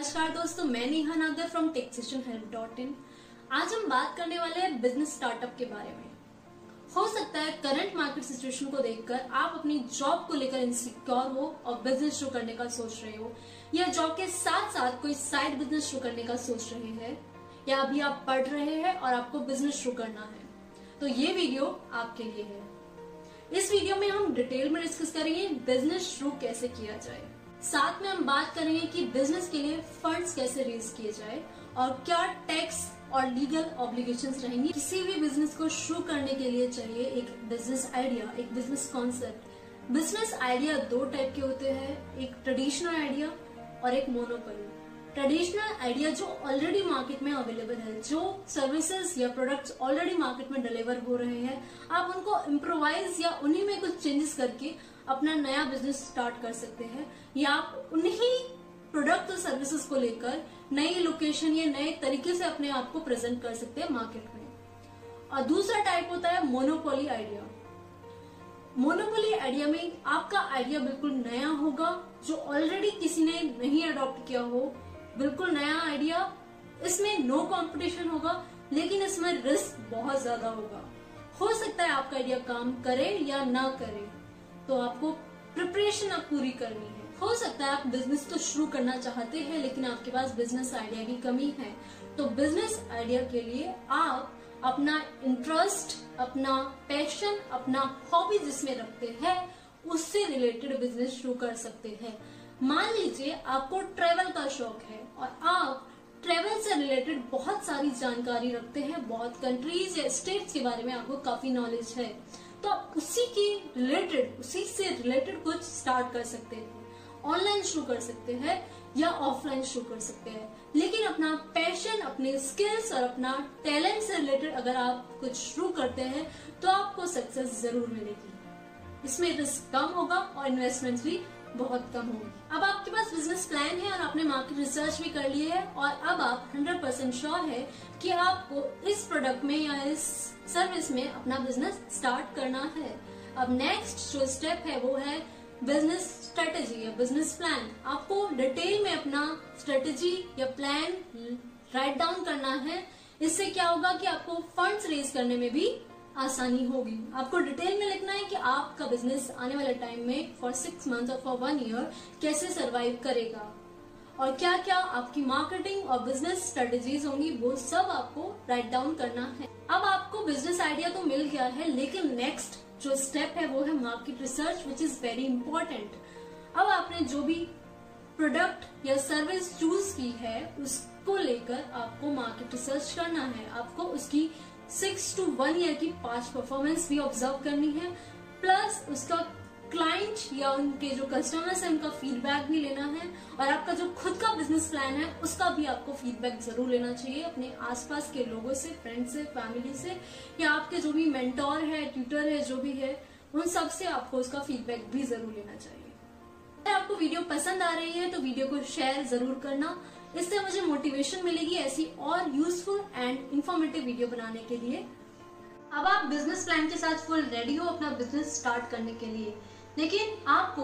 नमस्कार दोस्तों, मैं नेहा नागर फ्रॉम TaxationHelp.in। आज हम बात करने वाले हैं बिजनेस स्टार्टअप के बारे में। हो सकता है करंट मार्केट सिचुएशन को देखकर आप अपनी जॉब को लेकर इनसिक्योर हो और बिजनेस शुरू करने का सोच रहे हो, या जॉब के साथ साथ कोई साइड बिजनेस शुरू करने का सोच रहे हैं, या अभी आप पढ़ रहे हैं और आपको बिजनेस शुरू करना है, तो ये वीडियो आपके लिए है। इस वीडियो में हम डिटेल में डिस्कस करेंगे बिजनेस शुरू कैसे किया जाए, साथ में हम बात करेंगे कि बिजनेस के लिए फंड्स कैसे रेज किए जाए और क्या टैक्स और लीगल ऑब्लिगेशंस रहेंगी। किसी भी बिजनेस को शुरू करने के लिए चाहिए एक बिजनेस आइडिया, एक बिजनेस कॉन्सेप्ट। बिजनेस आइडिया दो टाइप के होते हैं, एक ट्रेडिशनल आइडिया और एक मोनोपोली। ट्रेडिशनल आइडिया जो ऑलरेडी मार्केट में अवेलेबल है, जो सर्विसेज या प्रोडक्ट्स ऑलरेडी मार्केट में डिलीवर हो रहे हैं, आप उनको इम्प्रोवाइज या उन्हीं में कुछ चेंजेस करके अपना नया बिजनेस स्टार्ट कर सकते हैं, या आप उन्हीं प्रोडक्ट और सर्विसेज को लेकर नई लोकेशन या नए तरीके से अपने आप को प्रेजेंट कर सकते हैं मार्केट में। और दूसरा टाइप होता है मोनोपोली आइडिया। मोनोपोली आइडिया में आपका आइडिया बिल्कुल नया होगा, जो ऑलरेडी किसी ने नहीं अडॉप्ट किया हो, बिल्कुल नया आइडिया। इसमें नो कंपटीशन होगा, लेकिन इसमें रिस्क बहुत ज्यादा होगा। हो सकता है आपका आइडिया काम करे या ना करे, तो आपको प्रिपरेशन आप पूरी करनी है। हो सकता है आप बिजनेस तो शुरू करना चाहते हैं, लेकिन आपके पास बिजनेस आइडिया की कमी है, तो बिजनेस आइडिया के लिए आप अपना इंटरेस्ट, अपना पैशन, अपना हॉबी जिसमें रखते हैं, उससे रिलेटेड बिजनेस शुरू कर सकते हैं। मान लीजिए आपको ट्रेवल का शौक है और आप ट्रेवल से रिलेटेड बहुत सारी जानकारी रखते हैं, बहुत कंट्रीज या स्टेट्स के बारे में आपको काफी नॉलेज है, तो आप उसी से रिलेटेड कुछ स्टार्ट कर सकते हैं। ऑनलाइन शुरू कर सकते हैं या ऑफलाइन शुरू कर सकते हैं, लेकिन अपना पैशन, अपने स्किल्स और अपना टैलेंट से रिलेटेड अगर आप कुछ शुरू करते हैं तो आपको सक्सेस जरूर मिलेगी। इसमें रिस्क कम होगा और इन्वेस्टमेंट भी बहुत कम होगी। अब आपके पास बिजनेस प्लान है और आपने मार्केट रिसर्च भी कर ली है, और अब आप 100% श्योर है कि आपको इस प्रोडक्ट में या इस सर्विस में अपना बिजनेस स्टार्ट करना है। अब नेक्स्ट जो स्टेप है वो है बिजनेस स्ट्रेटेजी या बिजनेस प्लान। आपको डिटेल में अपना स्ट्रेटेजी या प्लान राइट डाउन करना है। इससे क्या होगा कि आपको फंड्स रेज करने में भी आसानी होगी। आपको डिटेल में लिखना है कि आपका बिजनेस आने वाले टाइम में फॉर 6 मंथ और फॉर 1 ईयर कैसे सरवाइव करेगा, और क्या क्या आपकी मार्केटिंग और बिजनेस स्ट्रेटेजीज होंगी, वो सब आपको राइट डाउन करना है। अब आपको बिजनेस आइडिया तो मिल गया है, लेकिन नेक्स्ट जो स्टेप है वो है market research, which is very important. अब आपने जो भी प्रोडक्ट या सर्विस चूज की है, उसको लेकर आपको मार्केट रिसर्च करना है। आपको उसकी 6 to 1 ईयर की पास्ट परफॉर्मेंस भी ऑब्जर्व करनी है, प्लस उसका क्लाइंट या उनके जो कस्टमर्स हैं उनका फीडबैक भी लेना है, और आपका जो खुद का बिजनेस प्लान है उसका भी आपको फीडबैक जरूर लेना चाहिए, अपने आसपास के लोगों से, फ्रेंड्स से, फैमिली से, या आपके जो भी मेंटोर है, ट्यूटर है, जो भी है, उन सब से आपको उसका फीडबैक भी जरूर लेना चाहिए। अगर आपको वीडियो पसंद आ रही है तो वीडियो को शेयर जरूर करना, इससे मुझे मोटिवेशन मिलेगी ऐसी और यूजफुल एंड इंफॉर्मेटिव वीडियो बनाने के लिए। अब आप बिजनेस प्लान के साथ फुल रेडी हो अपना बिजनेस स्टार्ट करने के लिए, लेकिन आपको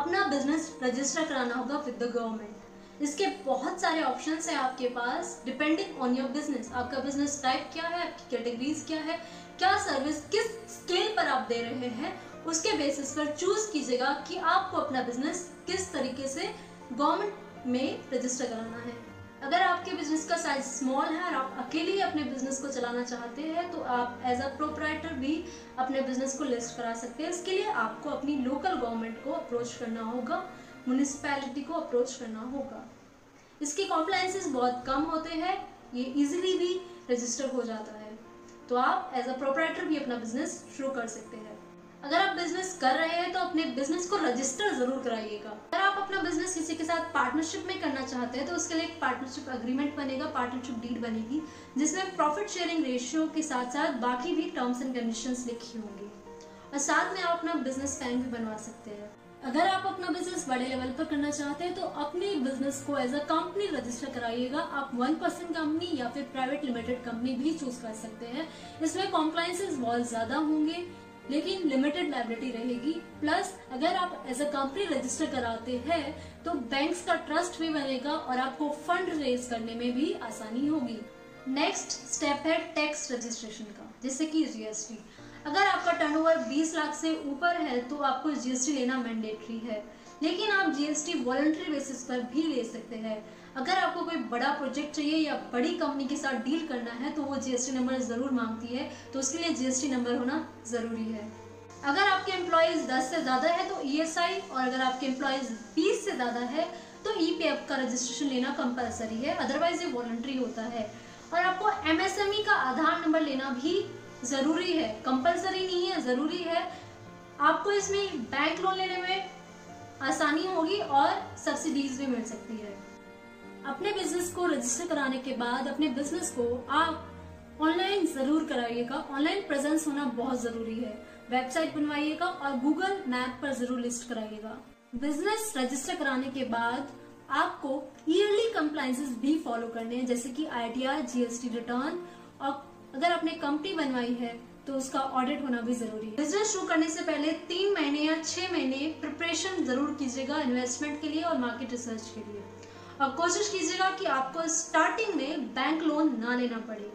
अपना बिजनेस रजिस्टर कराना होगा विद द गवर्नमेंट। इसके बहुत सारे ऑप्शंस हैं आपके पास, डिपेंडिंग ऑन योर बिजनेस। आपका बिजनेस टाइप क्या है, आपकी कैटेगरीज क्या है, क्या सर्विस किस स्केल पर आप दे रहे हैं, उसके बेसिस पर चूज कीजिएगा कि आपको अपना बिजनेस किस तरीके से गवर्नमेंट में रजिस्टर कराना है। अगर आपके बिजनेस का साइज स्मॉल है और आप अकेले ही अपने बिजनेस को चलाना चाहते हैं, तो आप एज अ प्रोप्राइटर भी अपने बिजनेस को लिस्ट करा सकते हैं। इसके लिए आपको अपनी लोकल गवर्नमेंट को अप्रोच करना होगा, म्यूनिसिपैलिटी को अप्रोच करना होगा। इसके कॉम्प्लायंसेस बहुत कम होते हैं, ये इजीली भी रजिस्टर हो जाता है, तो आप एज अ प्रोप्राइटर भी अपना बिजनेस शुरू कर सकते हैं। अगर आप बिजनेस कर रहे हैं तो अपने बिजनेस को रजिस्टर जरूर कराइएगा। अगर आप अपना बिजनेस किसी के साथ पार्टनरशिप में करना चाहते हैं तो उसके लिए एक पार्टनरशिप एग्रीमेंट बनेगा, पार्टनरशिप डीड बनेगी, जिसमें प्रॉफिट शेयरिंग रेशियो के साथ साथ बाकी भी टर्म्स एंड कंडीशंस लिखी होंगी, और साथ में आप अपना बिजनेस प्लान भी बनवा सकते हैं। अगर आप अपना बिजनेस बड़े लेवल पर करना चाहते हैं तो अपने बिजनेस को एज अ कंपनी रजिस्टर कराइएगा। आप 1% कंपनी या फिर प्राइवेट लिमिटेड कंपनी भी चूज कर सकते हैं। इसमें कॉम्प्लायंसेस बहुत ज्यादा होंगे, लेकिन लिमिटेड लायबिलिटी रहेगी। प्लस अगर आप एज अ कंपनी रजिस्टर कराते हैं तो बैंक्स का ट्रस्ट भी बनेगा और आपको फंड रेज करने में भी आसानी होगी। नेक्स्ट स्टेप है टैक्स रजिस्ट्रेशन का, जैसे कि जीएसटी। अगर आपका टर्नओवर 20 लाख से ऊपर है तो आपको जीएसटी लेना मैंडेटरी है, लेकिन आप जीएसटी वॉलंटरी बेसिस पर भी ले सकते हैं। अगर आपको कोई बड़ा प्रोजेक्ट चाहिए या बड़ी कंपनी के साथ डील करना है तो वो जीएसटी नंबर ज़रूर मांगती है, तो उसके लिए जीएसटी नंबर होना ज़रूरी है। अगर आपके एम्प्लॉयज़ 10 से ज़्यादा है तो ईएसआई, और अगर आपके एम्प्लॉयज़ 20 से ज़्यादा है तो ईपीएफ का रजिस्ट्रेशन लेना कंपलसरी है, अदरवाइज ये वॉलंटरी होता है। और आपको एमएसएमई का आधार नंबर लेना भी ज़रूरी है, कंपलसरी नहीं है, ज़रूरी है। आपको इसमें बैंक लोन लेने में आसानी होगी और सब्सिडीज भी मिल सकती है। अपने बिजनेस को रजिस्टर कराने के बाद अपने बिजनेस को आप ऑनलाइन जरूर कराइएगा। ऑनलाइन प्रेजेंस होना बहुत जरूरी है। वेबसाइट बनवाइएगा और गूगल मैप पर जरूर लिस्ट कराइएगा। बिजनेस रजिस्टर कराने के बाद आपको ईयरली कंप्लायंसेस भी फॉलो करने हैं, जैसे कि ITR, GST रिटर्न, और अगर आपने कंपनी बनवाई है तो उसका ऑडिट होना भी जरूरी है। बिजनेस शुरू करने से पहले 3 महीने या 6 महीने प्रिपरेशन जरूर कीजिएगा, इन्वेस्टमेंट के लिए और मार्केट रिसर्च के लिए, और कोशिश कीजिएगा कि आपको स्टार्टिंग में बैंक लोन ना लेना पड़े।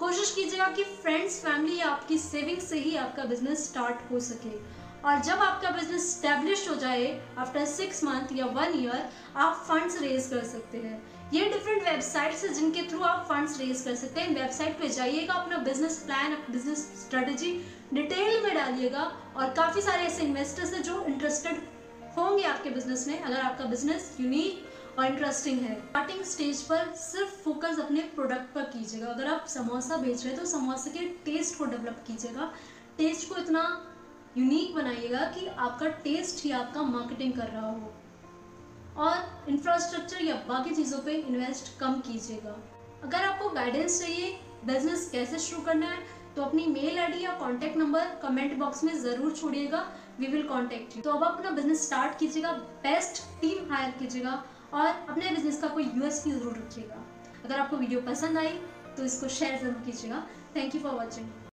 कोशिश कीजिएगा कि फ्रेंड्स, फैमिली या आपकी सेविंग से ही आपका बिजनेस स्टार्ट हो सके। और जब आपका बिजनेस स्टैब्लिश हो जाए आफ्टर 6 मंथ या 1 ईयर आप फंड्स रेज कर सकते हैं। ये डिफरेंट वेबसाइट्स हैं जिनके थ्रू आप फंड्स रेज कर सकते हैं। वेबसाइट पे जाइएगा, अपना बिजनेस प्लान, अपना बिजनेस स्ट्रेटजी डिटेल में डालिएगा, और काफ़ी सारे ऐसे इन्वेस्टर्स हैं जो इंटरेस्टेड होंगे आपके बिजनेस में अगर आपका बिजनेस यूनिक और इंटरेस्टिंग है। स्टार्टिंग स्टेज पर सिर्फ फोकस अपने प्रोडक्ट पर कीजिएगा। अगर आप समोसा बेच रहे हैं तो समोसे के टेस्ट को डेवलप कीजिएगा। टेस्ट को इतना यूनिक बनाइएगा कि आपका टेस्ट ही आपका मार्केटिंग कर रहा हो, और इंफ्रास्ट्रक्चर या बाकी चीज़ों पे इन्वेस्ट कम कीजिएगा। अगर आपको गाइडेंस चाहिए बिजनेस कैसे शुरू करना है तो अपनी मेल आईडी या कॉन्टैक्ट नंबर कमेंट बॉक्स में ज़रूर छोड़िएगा, वी विल कॉन्टैक्ट यू। तो अब अपना बिजनेस स्टार्ट कीजिएगा, बेस्ट टीम हायर कीजिएगा और अपने बिजनेस का कोई यूएसपी ज़रूर रखिएगा। अगर आपको वीडियो पसंद आई तो इसको शेयर ज़रूर कीजिएगा। Thank you for watching.